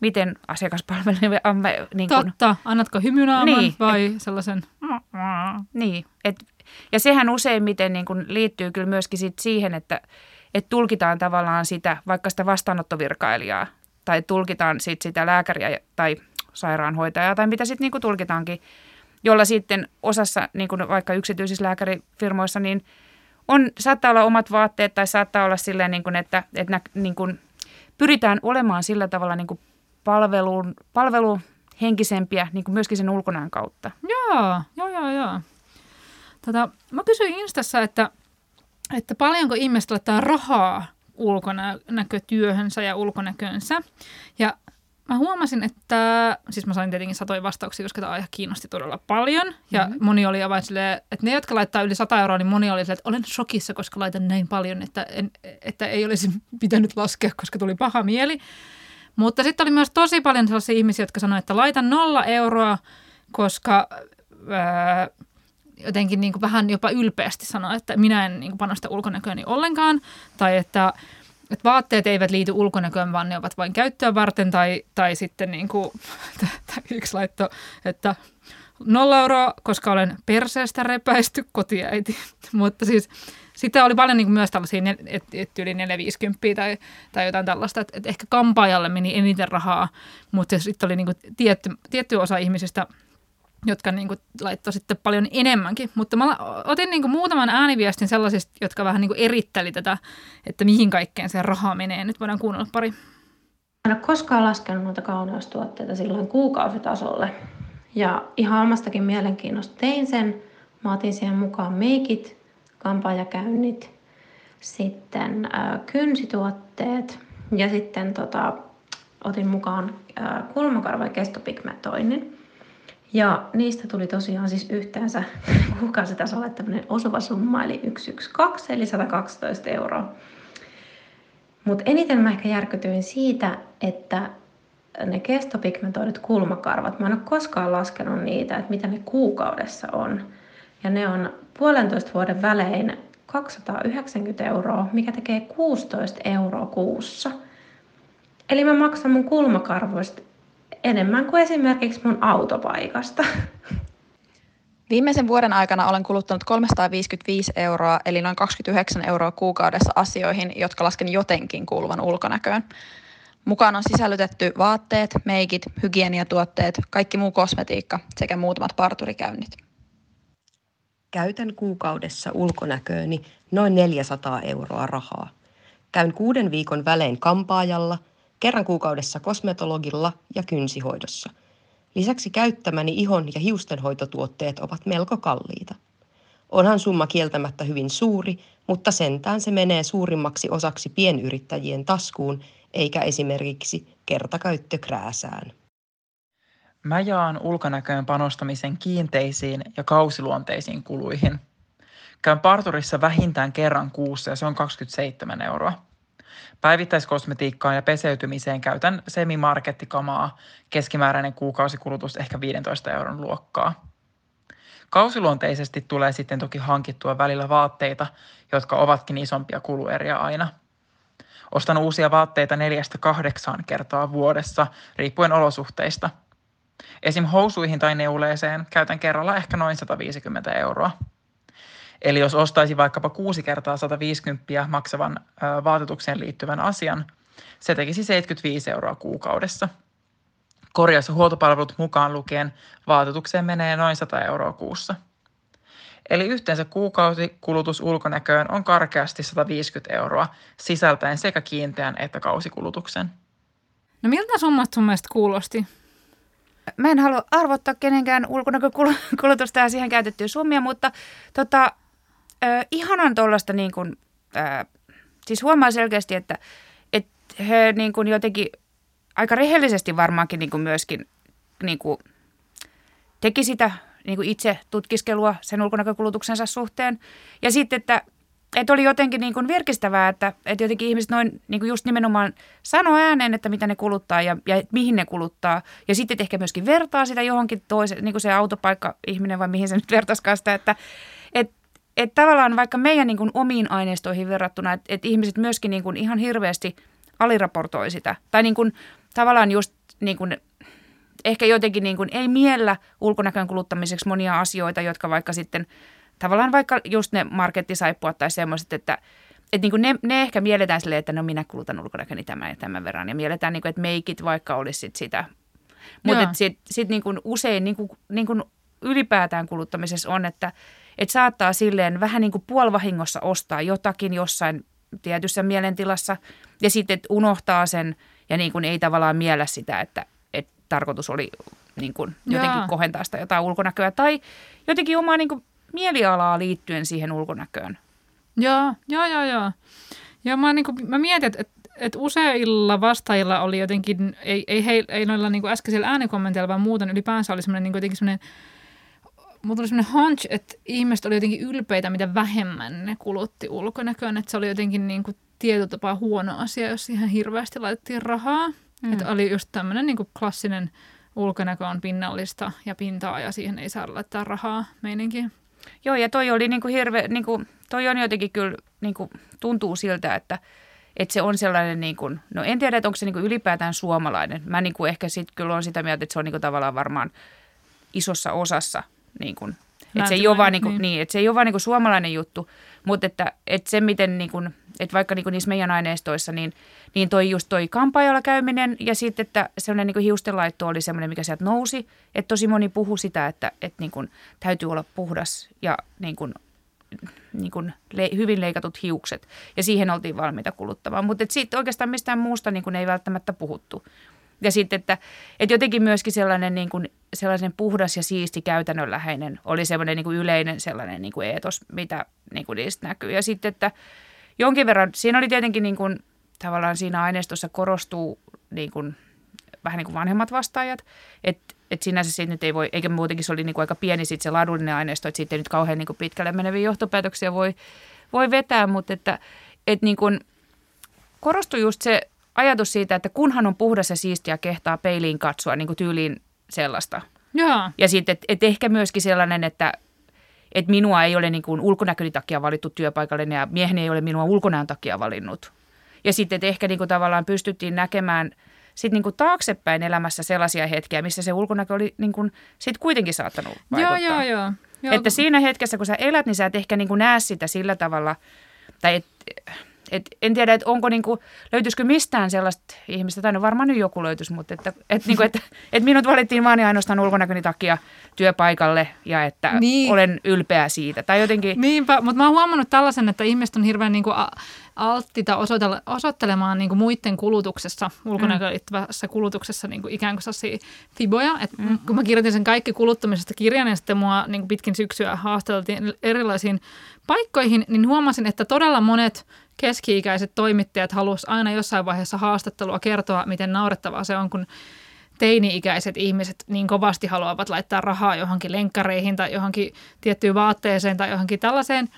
miten asiakaspalvelu... Niin kuin... Totta, annatko hymynaaman vai sellaisen... Niin, ja sehän useimmiten niin kuin liittyy kyllä myöskin sit siihen, että tulkitaan tavallaan sitä, vaikka sitä vastaanottovirkailijaa, tai tulkitaan sit sitä lääkäriä tai... sairaanhoitajaa tai mitä sitten niinku tulkitaankin, jolla sitten osassa niinku vaikka yksityisissä lääkärifirmoissa niin saattaa olla omat vaatteet tai saattaa olla silleen, niinku, että niinku, pyritään olemaan sillä tavalla niinku palveluhenkisempiä niinku myöskin sen ulkonäön kautta. Joo. Mä kysyin Instassa, että paljonko ihmiset laittaa rahaa ulkonäkötyöhönsä ja ulkonäköönsä ja mä huomasin, että, siis mä sain tietenkin satoja vastauksia, koska tämä aihe kiinnosti todella paljon. Ja moni oli avain silleen, että ne, jotka laittaa yli 100 euroa, niin moni oli silleen, että olen shokissa, koska laitan näin paljon, että ei olisi pitänyt laskea, koska tuli paha mieli. Mutta sitten oli myös tosi paljon sellaisia ihmisiä, jotka sanoivat, että laitan 0 euroa, koska jotenkin niin kuin vähän jopa ylpeästi sanoa, että minä en niin kuin panosta ulkonäkööni ollenkaan. Tai että vaatteet eivät liity ulkonäköön, vaan ne ovat vain käyttöä varten. Tai sitten niin kuin, yksi laitto, että 0 euroa, koska olen perseestä repäisty kotiäiti. Mutta siis sitä oli paljon niin kuin myös tällaisia, että yli 4,50 tai jotain tällaista. Että ehkä kampaajalle meni eniten rahaa, mutta sitten oli niin kuin tietty osa ihmisistä, jotka niin kuin laittoi sitten paljon enemmänkin. Mutta mä otin niin kuin muutaman ääniviestin sellaisista, jotka vähän niin kuin eritteli tätä, että mihin kaikkeen se raha menee. Nyt voidaan kuunnella pari. En ole koskaan laskenut noita kauneustuotteita silloin kuukausitasolle. Ja ihan omastakin mielenkiinnosta tein sen. Mä otin siihen mukaan meikit, kampaajakäynnit, sitten kynsituotteet ja sitten otin mukaan kulmakarva- ja kestopigmentoinnin. Ja niistä tuli tosiaan siis yhteensä kuukausitasolla tämmöinen osuva summa, eli 112, eli 112 euroa. Mutta eniten mä ehkä järkytyin siitä, että ne kestopigmentoidut kulmakarvat, mä en ole koskaan laskenut niitä, että mitä ne kuukaudessa on. Ja ne on 1,5 vuoden välein 290 €, mikä tekee 16 € kuussa. Eli mä maksan mun kulmakarvoista enemmän kuin esimerkiksi mun autopaikasta. Viimeisen vuoden aikana olen kuluttanut 355 €, eli noin 29 € kuukaudessa asioihin, jotka lasken jotenkin kuuluvan ulkonäköön. Mukaan on sisällytetty vaatteet, meikit, hygieniatuotteet, kaikki muu kosmetiikka sekä muutamat parturikäynnit. Käytän kuukaudessa ulkonäkööni noin 400 € rahaa. Käyn 6 viikon välein kampaajalla, kerran kuukaudessa kosmetologilla ja kynsihoidossa. Lisäksi käyttämäni ihon- ja hiustenhoitotuotteet ovat melko kalliita. Onhan summa kieltämättä hyvin suuri, mutta sentään se menee suurimmaksi osaksi pienyrittäjien taskuun, eikä esimerkiksi kertakäyttökrääsään. Mä jaan ulkonäköön panostamisen kiinteisiin ja kausiluonteisiin kuluihin. Käyn parturissa vähintään kerran kuussa ja se on 27 €. Päivittäiskosmetiikkaan ja peseytymiseen käytän semimarkettikamaa, keskimääräinen kuukausikulutus ehkä 15 € luokkaa. Kausiluonteisesti tulee sitten toki hankittua välillä vaatteita, jotka ovatkin isompia kulueriä aina. Ostan uusia vaatteita 4-8 kertaa vuodessa, riippuen olosuhteista. Esim. Housuihin tai neuleeseen käytän kerralla ehkä noin 150 €. Eli jos ostaisin vaikkapa 6 kertaa 150 € maksavan vaatetukseen liittyvän asian, se tekisi 75 € kuukaudessa. Korjaus- ja huoltopalvelut mukaan lukien vaatetukseen menee noin 100 € kuussa. Eli yhteensä kuukausikulutus ulkonäköön on karkeasti 150 €, sisältäen sekä kiinteän että kausikulutuksen. No miltä summat sun mielestä kuulosti? Mä en halua arvottaa kenenkään ulkonäkökulutusta ja siihen käytettyä summia, mutta ihanan tuollaista, niin kun, siis huomaa selkeästi, että he niin kun jotenkin aika rehellisesti varmaankin niin kun myöskin niin kun teki sitä niin kun itse tutkiskelua sen ulkonäkökulutuksensa suhteen. Ja sitten, että oli jotenkin niin kun virkistävää, että jotenkin ihmiset noin niin kun just nimenomaan sanoo ääneen, että mitä ne kuluttaa ja mihin ne kuluttaa. Ja sitten ehkä myöskin vertaa sitä johonkin toiseen, niin kuin se autopaikka-ihminen vai mihin se nyt vertaisikaan sitä, että tavallaan vaikka meidän niin kuin omiin aineistoihin verrattuna, että ihmiset myöskin niin kuin ihan hirveästi aliraportoi sitä. Tai niin kuin tavallaan just niin kuin ehkä jotenkin niin kuin ei miellä ulkonäköön kuluttamiseksi monia asioita, jotka vaikka sitten tavallaan vaikka just ne markettisaippuat tai semmoiset, että niin kuin ne ehkä mielletään silleen, että no minä kulutan ulkonäköni tämän ja tämän verran. Ja mielletään, niin kuin, että meikit vaikka olisi sit sitä. Mutta sitten niin kuin usein niin kuin ylipäätään kuluttamisessa on, että saattaa silleen vähän niin kuin puolivahingossa ostaa jotakin jossain tietyssä mielentilassa ja sitten unohtaa sen ja niin kuin ei tavallaan miellä sitä, että tarkoitus oli niin kuin jotenkin kohentaa sitä jotain ulkonäköä tai jotenkin omaa niin kuin mielialaa liittyen siihen ulkonäköön. Joo. Ja mä mietin, että useilla vastaajilla oli jotenkin, ei noilla niin kuin äskeisillä äänikommenteilla, vaan muuten ylipäänsä oli semmoinen niin kuin jotenkin semmoinen, mulla tuli semmoinen hunch, että ihmiset oli jotenkin ylpeitä, mitä vähemmän ne kulutti ulkonäköön. Että se oli jotenkin niin kuin tietyllä tapaa huono asia, jos siihen hirveästi laitettiin rahaa. Mm. Että oli just tämmöinen niin kuin klassinen ulkonäkö on pinnallista ja pintaa ja siihen ei saa laittaa rahaa meininki. Joo ja toi oli niin kuin hirveä, niin kuin, toi on jotenkin kyllä niin kuin, tuntuu siltä, että se on sellainen, niin kuin, no en tiedä, että onko se niin kuin ylipäätään suomalainen. Mä niin kuin ehkä sitten kyllä on sitä mieltä, että se on niin kuin tavallaan varmaan isossa osassa. Niin kuin, että se ei ole vaan, niin kuin suomalainen juttu, mutta että se miten, niin kuin, että vaikka niin kuin niissä meidän aineistoissa, niin toi just toi kampaajalla käyminen ja sitten, että sellainen niin kuin hiustenlaitto oli sellainen, mikä sieltä nousi, että tosi moni puhui sitä, että niin kuin, täytyy olla puhdas ja niin kuin hyvin leikatut hiukset ja siihen oltiin valmiita kuluttamaan, mutta siitä oikeastaan mistään muusta niin kuin ei välttämättä puhuttu. Ja sitten, että jotenkin myöskin sellainen, niin kuin, sellainen puhdas ja siisti käytännönläheinen oli sellainen niin kuin yleinen sellainen niin kuin eetos, mitä niin kuin niistä näkyy. Ja sitten, että jonkin verran, siinä oli tietenkin niin kuin, tavallaan siinä aineistossa korostuu niin kuin, vähän niin kuin vanhemmat vastaajat. Että sinänsä siitä nyt ei voi, eikä muutenkin se oli niin kuin aika pieni sitten se laadullinen aineisto, että siitä ei nyt kauhean niin kuin pitkälle meneviä johtopäätöksiä voi vetää, mutta että niin kuin, korostui just se ajatus siitä, että kunhan on puhdas ja siistiä ja kehtaa peiliin katsoa, niin kuin tyyliin sellaista. Jaa. Ja sitten, että ehkä myöskin sellainen, että minua ei ole niin kuin ulkonäköni takia valittu työpaikalle ja mieheni ei ole minua ulkonäön takia valinnut. Ja sitten, että ehkä niin kuin tavallaan pystyttiin näkemään sitten niin kuin taaksepäin elämässä sellaisia hetkiä, missä se ulkonäkö oli niin kuin sitten kuitenkin saattanut vaikuttaa. Joo. Että siinä hetkessä, kun sä elät, niin sä et ehkä niin kuin näe sitä sillä tavalla, tai en tiedä, että onko niin kuin, löytyisikö mistään sellaista ihmistä, tai no varmaan nyt joku löytyisi, mutta että minut valittiin vaan ja ainoastaan ulkonäköni takia työpaikalle ja että niin. Olen ylpeä siitä. Tai jotenkin. Niinpä, mutta mä oon huomannut tällaisen, että ihmiset on hirveän niin kuin alttiita osoittelemaan niin kuin muiden kulutuksessa, ulkonäköön liittyvässä kulutuksessa niin kuin ikään kuin sellaisia fiboja. Et kun mä kirjoitin sen kaikki kuluttamisesta kirjan ja sitten mua niin kuin pitkin syksyä haastateltiin erilaisiin paikkoihin, niin huomasin, että todella monet keski-ikäiset toimittajat halusivat aina jossain vaiheessa haastattelua kertoa, miten naurettavaa se on, kun teini-ikäiset ihmiset niin kovasti haluavat laittaa rahaa johonkin lenkkareihin tai johonkin tiettyyn vaatteeseen tai johonkin tällaiseen.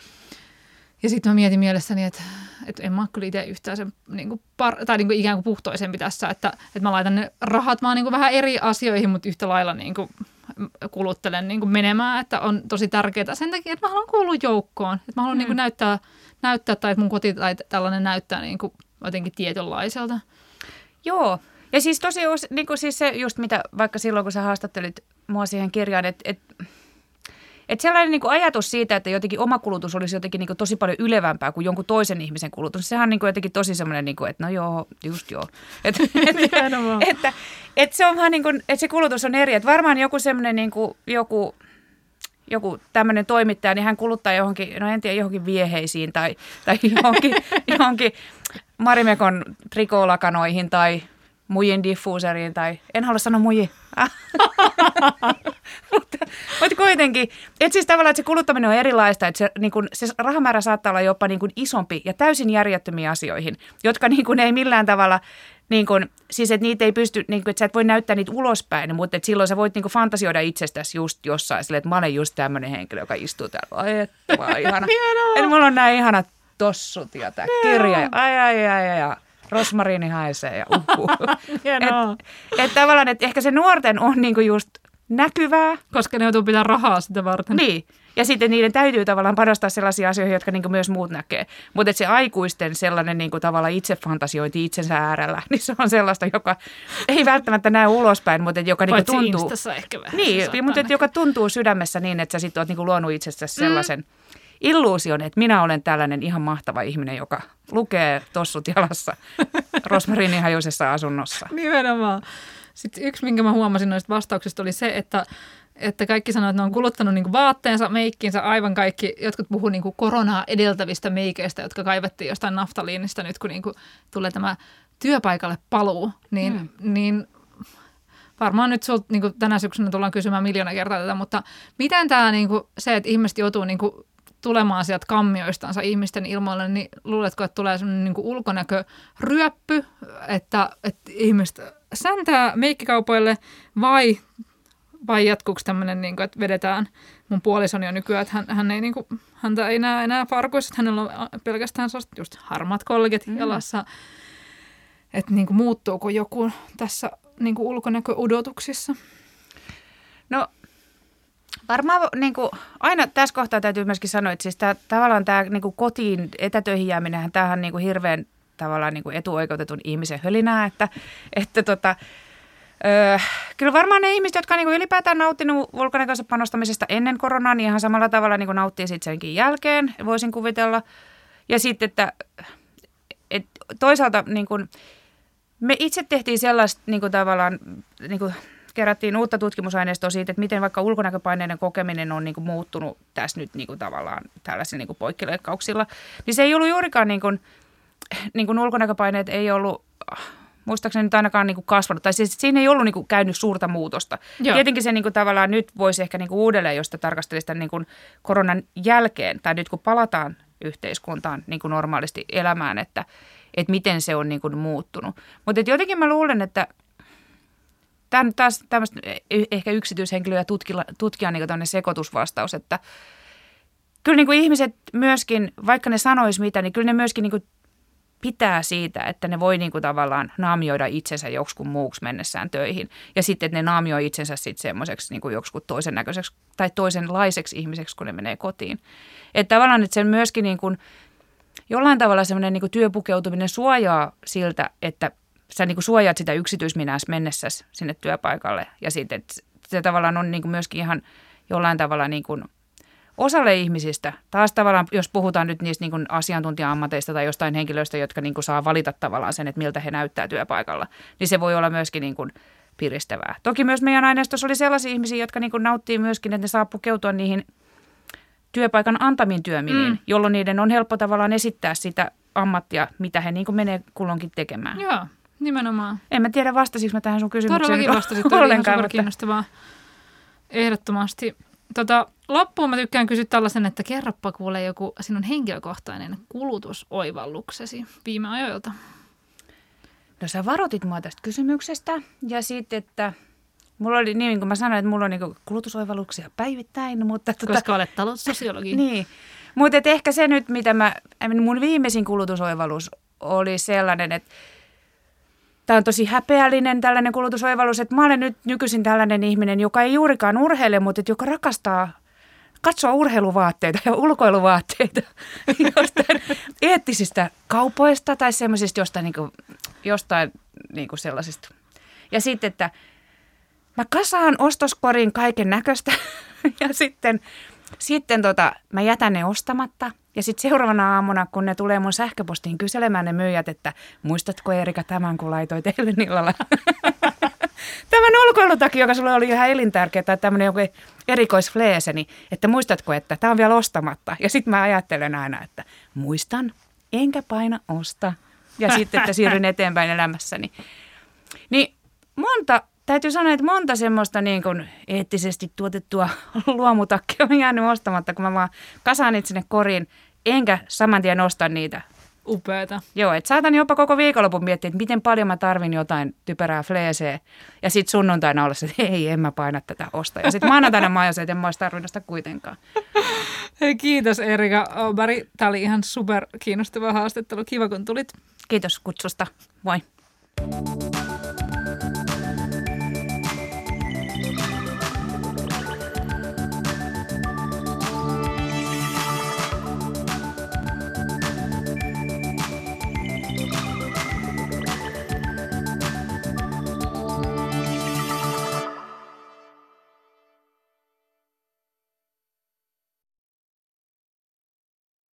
Ja sitten mä mietin mielessäni, että en mä ole kyllä itse yhtään sen niin kuin tai niin kuin ikään kuin puhtoisempi tässä, että mä laitan ne rahat vaan niin kuin vähän eri asioihin, mutta yhtä lailla niin kuin kuluttelen niin kuin menemään, että on tosi tärkeää sen takia, että mä haluan kuulua joukkoon, että mä haluan niin kuin näyttää tai että mun koti tai tällainen näyttää niin kuin jotenkin tietynlaiselta. Joo, ja siis tosi niin kuin siis se just mitä vaikka silloin, kun sä haastattelit mua siihen kirjaan, että sellainen niin kuin ajatus siitä, että jotenkin oma kulutus olisi jotenkin niin kuin tosi paljon ylevämpää kuin jonkun toisen ihmisen kulutus, sehän on niin kuin jotenkin tosi sellainen, niin kuin, että no joo, just joo. Että se on vaan niin kuin, että se kulutus on eri. Että varmaan joku sellainen niin kuin, joku tämmöinen toimittaja, niin hän kuluttaa johonkin, no en tiedä, johonkin vieheisiin tai johonkin Marimekon trikoolakanoihin tai mujin diffuuseriin tai, en halua sanoa muji, mutta kuitenkin, että siis tavallaan, että se kuluttaminen on erilaista, että se, niin kun, se rahamäärä saattaa olla jopa niin kun isompi ja täysin järjettömiä asioihin, jotka niin kun ei millään tavalla, niin kun, siis että niitä ei pysty, niin kun, että sä et voi näyttää niitä ulospäin, mutta että silloin sä voit niin kun fantasioida itsestäsi just jossain silleen, että mä olen just tämmöinen henkilö, joka istuu täällä, ai että vaan ihana, että mulla on nämä ihanat tossut ja tää kirja ja ai. Rosmariini haisee ja uhuu. Että tavallaan, että ehkä se nuorten on niinku just näkyvää. Koska ne joutuu pitää rahaa sitä varten. Niin. Ja sitten niiden täytyy tavallaan panostaa sellaisia asioita, jotka niinku myös muut näkee. Mutta se aikuisten sellainen niinku tavallaan itse fantasiointi itsensä äärellä, niin se on sellaista, joka ei välttämättä näy ulospäin, mutta joka niinku tuntuu. Niin, mutta joka tuntuu sydämessä niin, että sä sitten oot niinku luonut itsestäsi sellaisen. Illuusion, että minä olen tällainen ihan mahtava ihminen, joka lukee tossut jalassa rosmariinihajuisessa asunnossa. Nimenomaan. Sitten yksi, minkä mä huomasin noista vastauksista, oli se, että kaikki sanoo, että ne on kuluttanut niin kuin vaatteensa, meikkinsä, aivan kaikki. Jotkut puhuu niin kuin koronaa edeltävistä meikeistä, jotka kaivettiin jostain naftaliinista nyt, kun niin kuin tulee tämä työpaikalle paluu, niin varmaan nyt sulta, niin kuin tänä syksynä tullaan kysymään miljoona kertaa tätä, mutta miten tämä niin kuin se, että ihmiset joutuu niin kuin tulemaan sieltä kammioistansa ihmisten ilmoille, niin luuletko, että tulee semmoinen niin kuin ulkonäköryöppy, että ihmiset säntää meikkikaupoille vai jatkuuko tämmöinen, niin kuin, että vedetään mun puolisoni jo nykyään, että hän ei, niin kuin, häntä ei näe enää farkuissa, että hänellä on pelkästään just harmaat kollegit jalassa, että niin kuin, muuttuuko joku tässä niin kuin ulkonäköodotuksissa? No varmaan niin kuin, aina tässä kohtaa täytyy myöskin sanoa, että siis tavallaan tämä niin kuin kotiin etätöihin jääminenhän, tämähän on niin kuin hirveän tavallaan niin kuin etuoikeutetun ihmisen hölinää, kyllä varmaan ne ihmiset, jotka on niin kuin ylipäätään nauttinut ulkonäköisen panostamisesta ennen koronaa, niin ihan samalla tavalla niin kuin nauttii sitten senkin jälkeen, voisin kuvitella. Ja sitten, että toisaalta niin kuin, me itse tehtiin sellaista niin kuin tavallaan niin kuin, kerättiin uutta tutkimusaineistoa siitä, että miten vaikka ulkonäköpaineiden kokeminen on niin kuin muuttunut tässä nyt niin kuin tavallaan tällaisilla niin kuin poikkileikkauksilla. Niin se ei ollut juurikaan, niin kuin ulkonäköpaineet ei ollut, muistaakseni nyt ainakaan niin kuin kasvanut. Tai siis siinä ei ollut niin kuin käynyt suurta muutosta. Joo. Tietenkin se niin kuin tavallaan nyt voisi ehkä niin kuin uudelleen, jos sitä tarkastelisi tämän niin kuin koronan jälkeen, tai nyt kun palataan yhteiskuntaan niin kuin normaalisti elämään, että miten se on niin kuin muuttunut. Mutta jotenkin mä luulen, että tämä on taas tämmöistä ehkä yksityishenkilö ja tutkija niin tämmöinen sekoitusvastaus, että kyllä niin kuin ihmiset myöskin, vaikka ne sanois mitä, niin kyllä ne myöskin niin kuin pitää siitä, että ne voi niinku tavallaan naamioida itsensä joksikun muuksi mennessään töihin. Ja sitten, että ne naamioi itsensä sitten semmoiseksi niinku joksikun toisen näköiseksi tai toisenlaiseksi ihmiseksi, kun ne menee kotiin. Että tavallaan, että sen myöskin niinku, jollain tavalla semmoinen niinku työpukeutuminen suojaa siltä, että sä niinku suojaat sitä yksityisminäs mennessäsi sinne työpaikalle. Ja sitten, se tavallaan on niinku myöskin ihan jollain tavalla niinku osalle ihmisistä, taas tavallaan, jos puhutaan nyt niistä niin kuin asiantuntija-ammateista tai jostain henkilöistä, jotka niin kuin saa valita tavallaan sen, että miltä he näyttää työpaikalla, niin se voi olla myöskin niin kuin piristävää. Toki myös meidän aineistossa oli sellaisia ihmisiä, jotka niin kuin nauttii myöskin, että ne saa pukeutua niihin työpaikan antamiin työminiin, jolloin niiden on helppo tavallaan esittää sitä ammattia, mitä he niin kuin menee kulloinkin tekemään. Joo, nimenomaan. En mä tiedä, vastasinko mä tähän sun kysymykseen. Todellakin vastasit, oli ihan superkiinnostavaa. Ehdottomasti. Loppuun mä tykkään kysyä tällaisen, että kerroppa kuule joku sinun henkilökohtainen kulutusoivalluksesi viime ajoilta. No sä varoitit mua tästä kysymyksestä ja sitten, että mulla oli niin kuin mä sanoin, että mulla on niin kulutusoivalluksia päivittäin. Mutta koska olet taloussosiologi. Niin, mutta ehkä se nyt, mitä mun viimeisin kulutusoivallus oli sellainen, että tämä on tosi häpeällinen tällainen kulutusoivallus, että mä olen nyt nykyisin tällainen ihminen, joka ei juurikaan urheile, mutta joka rakastaa katsoa urheiluvaatteita ja ulkoiluvaatteita jostain eettisistä kaupoista tai semmoisista jostain sellaisista. Ja sitten, että mä kasaan ostoskoriin kaiken näköistä ja sitten mä jätän ne ostamatta. Ja sitten seuraavana aamuna, kun ne tulee mun sähköpostiin kyselemään ne myyjät, että muistatko Erika tämän, kun laitoit eilen illalla? Tämän ulkoilutakin, joka sulle oli ihan elintärkeä, tai tämmöinen joku erikoisfleeseni, että muistatko, että tämä on vielä ostamatta. Ja sitten mä ajattelen aina, että muistan, enkä paina osta. Ja sitten, että siirryn eteenpäin elämässäni. Niin täytyy sanoa, että monta semmoista niin kuin eettisesti tuotettua luomutakkia on jäänyt ostamatta, kun mä vaan kasaan niitä sinne koriin, enkä saman tien osta niitä. Upeata. Joo, että saatan jopa koko viikonlopun miettiä, että miten paljon mä tarvin jotain typerää fleeseä. Ja sitten sunnuntaina olla se, että ei, en mä paina tätä osta. Ja sitten maanantaina mä oon se, että en mä olisi tarvinnut sitä kuitenkaan. Hei, kiitos Erika Åberg. Tämä oli ihan super kiinnostava haastattelu. Kiva kun tulit. Kiitos kutsusta. Moi.